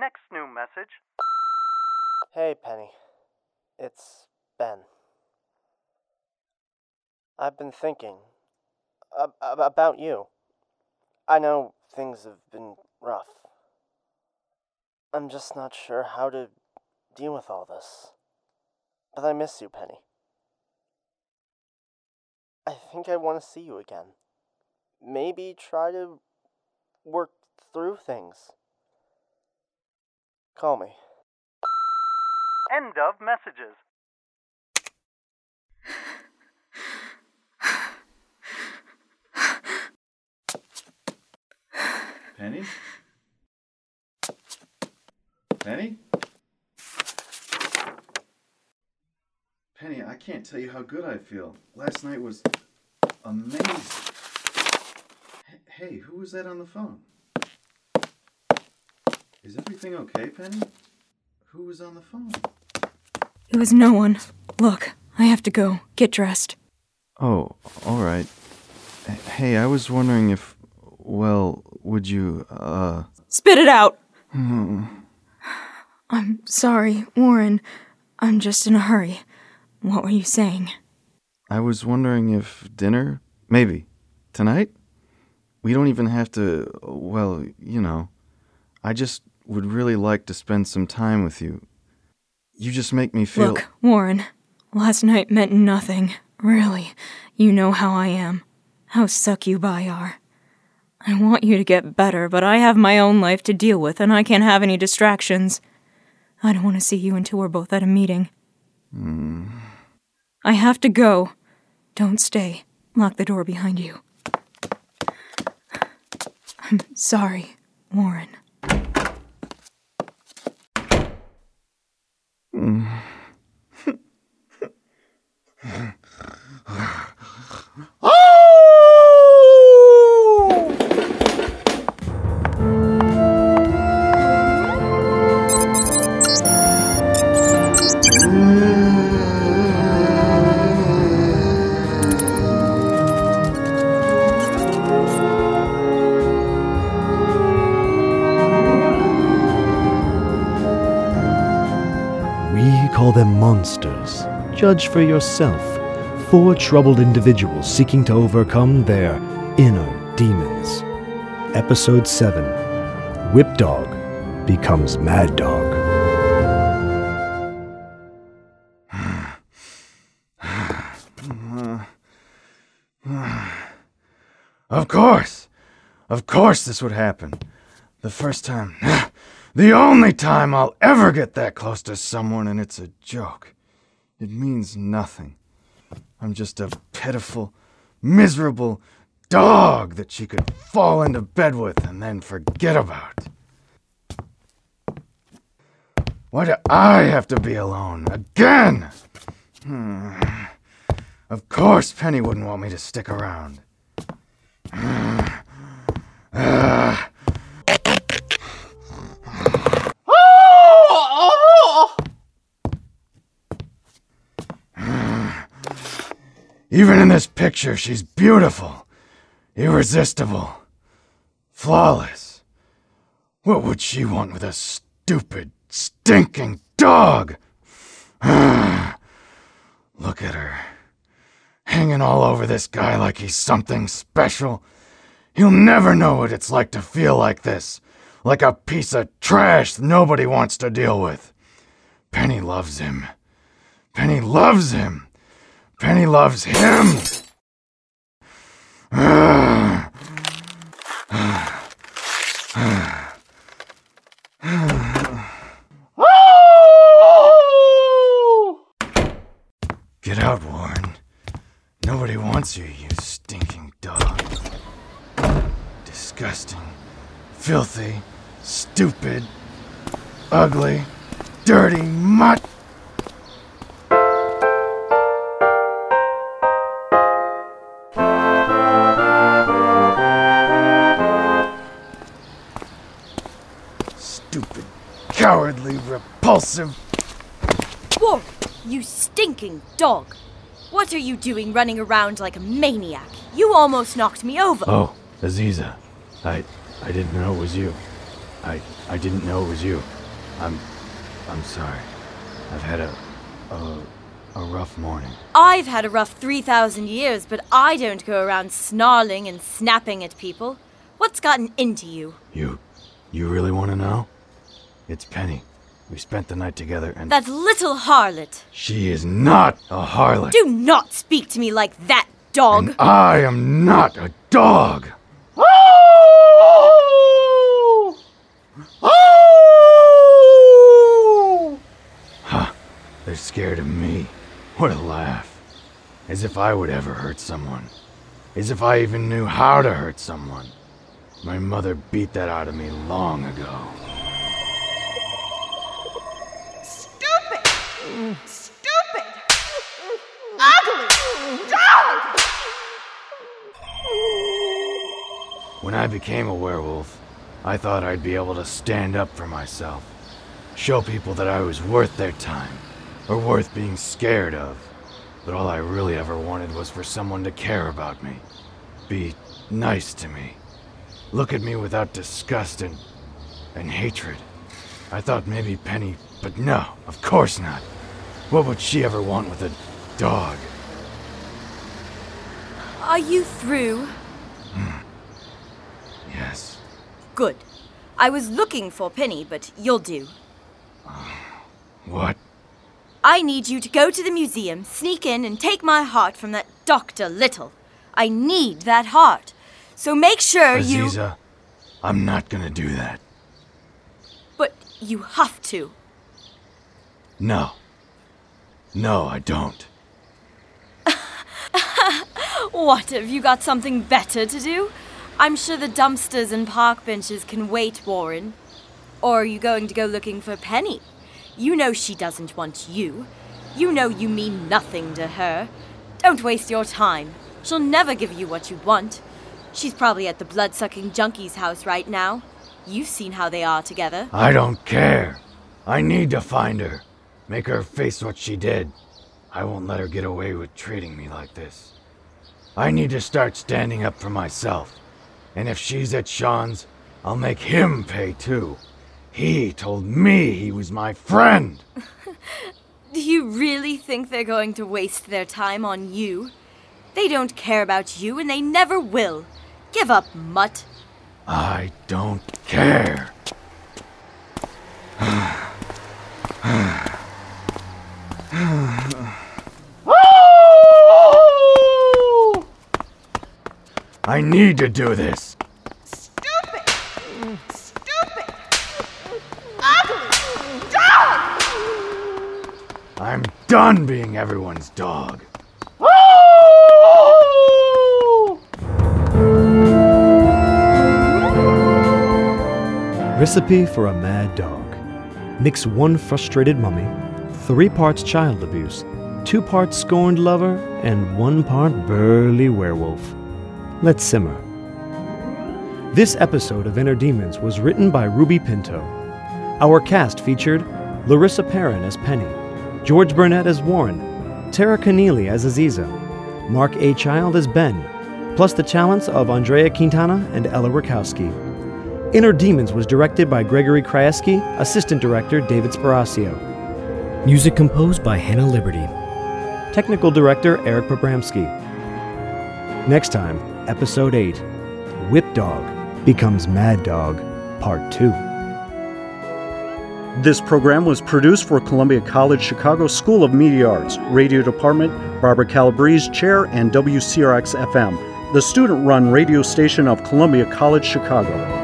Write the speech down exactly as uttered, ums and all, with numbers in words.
Next new message. Hey, Penny. It's Ben. I've been thinking ab- ab- about you. I know things have been rough. I'm just not sure how to deal with all this. But I miss you, Penny. I think I want to see you again. Maybe try to work through things. Call me. End of messages. Penny? Penny? Penny, I can't tell you how good I feel. Last night was amazing. Hey, who was that on the phone? Is everything okay, Penny? Who was on the phone? It was no one. Look, I have to go. Get dressed. Oh, all right. Hey, I was wondering if, well, would you, uh... Spit it out! I'm sorry, Warren. I'm just in a hurry. What were you saying? I was wondering if dinner, maybe, tonight? We don't even have to, well, you know. I just would really like to spend some time with you. You just make me feel... Look, Warren, last night meant nothing, really. You know how I am, how succubi are. I want you to get better, but I have my own life to deal with, and I can't have any distractions. I don't want to see you until we're both at a meeting. Mm. I have to go. Don't stay. Lock the door behind you. I'm sorry, Warren. Mm. Monsters. Judge for yourself. Four troubled individuals seeking to overcome their inner demons. Episode seven. Whip Dog becomes Mad Dog. Of course! Of course this would happen. The first time... The only time I'll ever get that close to someone, and it's a joke. It means nothing. I'm just a pitiful, miserable dog that she could fall into bed with and then forget about. Why do I have to be alone again? Hmm. Of course Penny wouldn't want me to stick around. Hmm. Uh. Even in this picture, she's beautiful, irresistible, flawless. What would she want with a stupid, stinking dog? Look at her, hanging all over this guy like he's something special. He'll never know what it's like to feel like this, like a piece of trash nobody wants to deal with. Penny loves him. Penny loves him. Penny loves him! Uh, uh, uh, uh. Get out, Warren. Nobody wants you, you stinking dog. Disgusting, filthy, stupid, ugly, dirty mutt! Cowardly, repulsive. Warren, you stinking dog. What are you doing running around like a maniac? You almost knocked me over. Oh, Aziza. I I didn't know it was you. I, I didn't know it was you. I'm, I'm sorry. I've had a, a, a rough morning. I've had a rough three thousand years, but I don't go around snarling and snapping at people. What's gotten into you? You, you really want to know? It's Penny. We spent the night together and... That little harlot! She is not a harlot! Do not speak to me like that, dog! And I am not a dog! Oh! Oh! Huh. They're scared of me. What a laugh. As if I would ever hurt someone. As if I even knew how to hurt someone. My mother beat that out of me long ago. Stupid, ugly dog! When I became a werewolf, I thought I'd be able to stand up for myself. Show people that I was worth their time, or worth being scared of. But all I really ever wanted was for someone to care about me. Be nice to me. Look at me without disgust and, and hatred. I thought maybe Penny... But no, of course not. What would she ever want with a dog? Are you through? Mm. Yes. Good. I was looking for Penny, but you'll do. Uh, what? I need you to go to the museum, sneak in, and take my heart from that Doctor Little. I need that heart. So make sure Aziza, you... Aziza, I'm not gonna do that. But you have to. No. No, I don't. What, have you got something better to do? I'm sure the dumpsters and park benches can wait, Warren. Or are you going to go looking for Penny? You know she doesn't want you. You know you mean nothing to her. Don't waste your time. She'll never give you what you want. She's probably at the blood-sucking junkie's house right now. You've seen how they are together. I don't care. I need to find her. Make her face what she did. I won't let her get away with treating me like this. I need to start standing up for myself. And if she's at Sean's, I'll make him pay too. He told me he was my friend! Do you really think they're going to waste their time on you? They don't care about you and they never will. Give up, mutt. I don't care. I need to do this. Stupid, stupid, ugly dog! I'm done being everyone's dog. Recipe for a Mad Dog. Mix one frustrated mummy, three parts child abuse, two parts scorned lover, and one part burly werewolf. Let's simmer. This episode of Inner Demons was written by Ruby Pinto. Our cast featured Larissa Perrin as Penny, George Burnett as Warren, Tara Keneally as Aziza, Mark A. Child as Ben, plus the talents of Andrea Quintana and Ella Rakowski. Inner Demons was directed by Gregory Kraski, Assistant Director David Sparacio. Music composed by Hannah Liberty. Technical Director Eric Pabramski. Next time, Episode eight, Whip Dog Becomes Mad Dog, Part two. This program was produced for Columbia College Chicago School of Media Arts, Radio Department, Barbara Calabrese, Chair, and W C R X F M, the student-run radio station of Columbia College Chicago.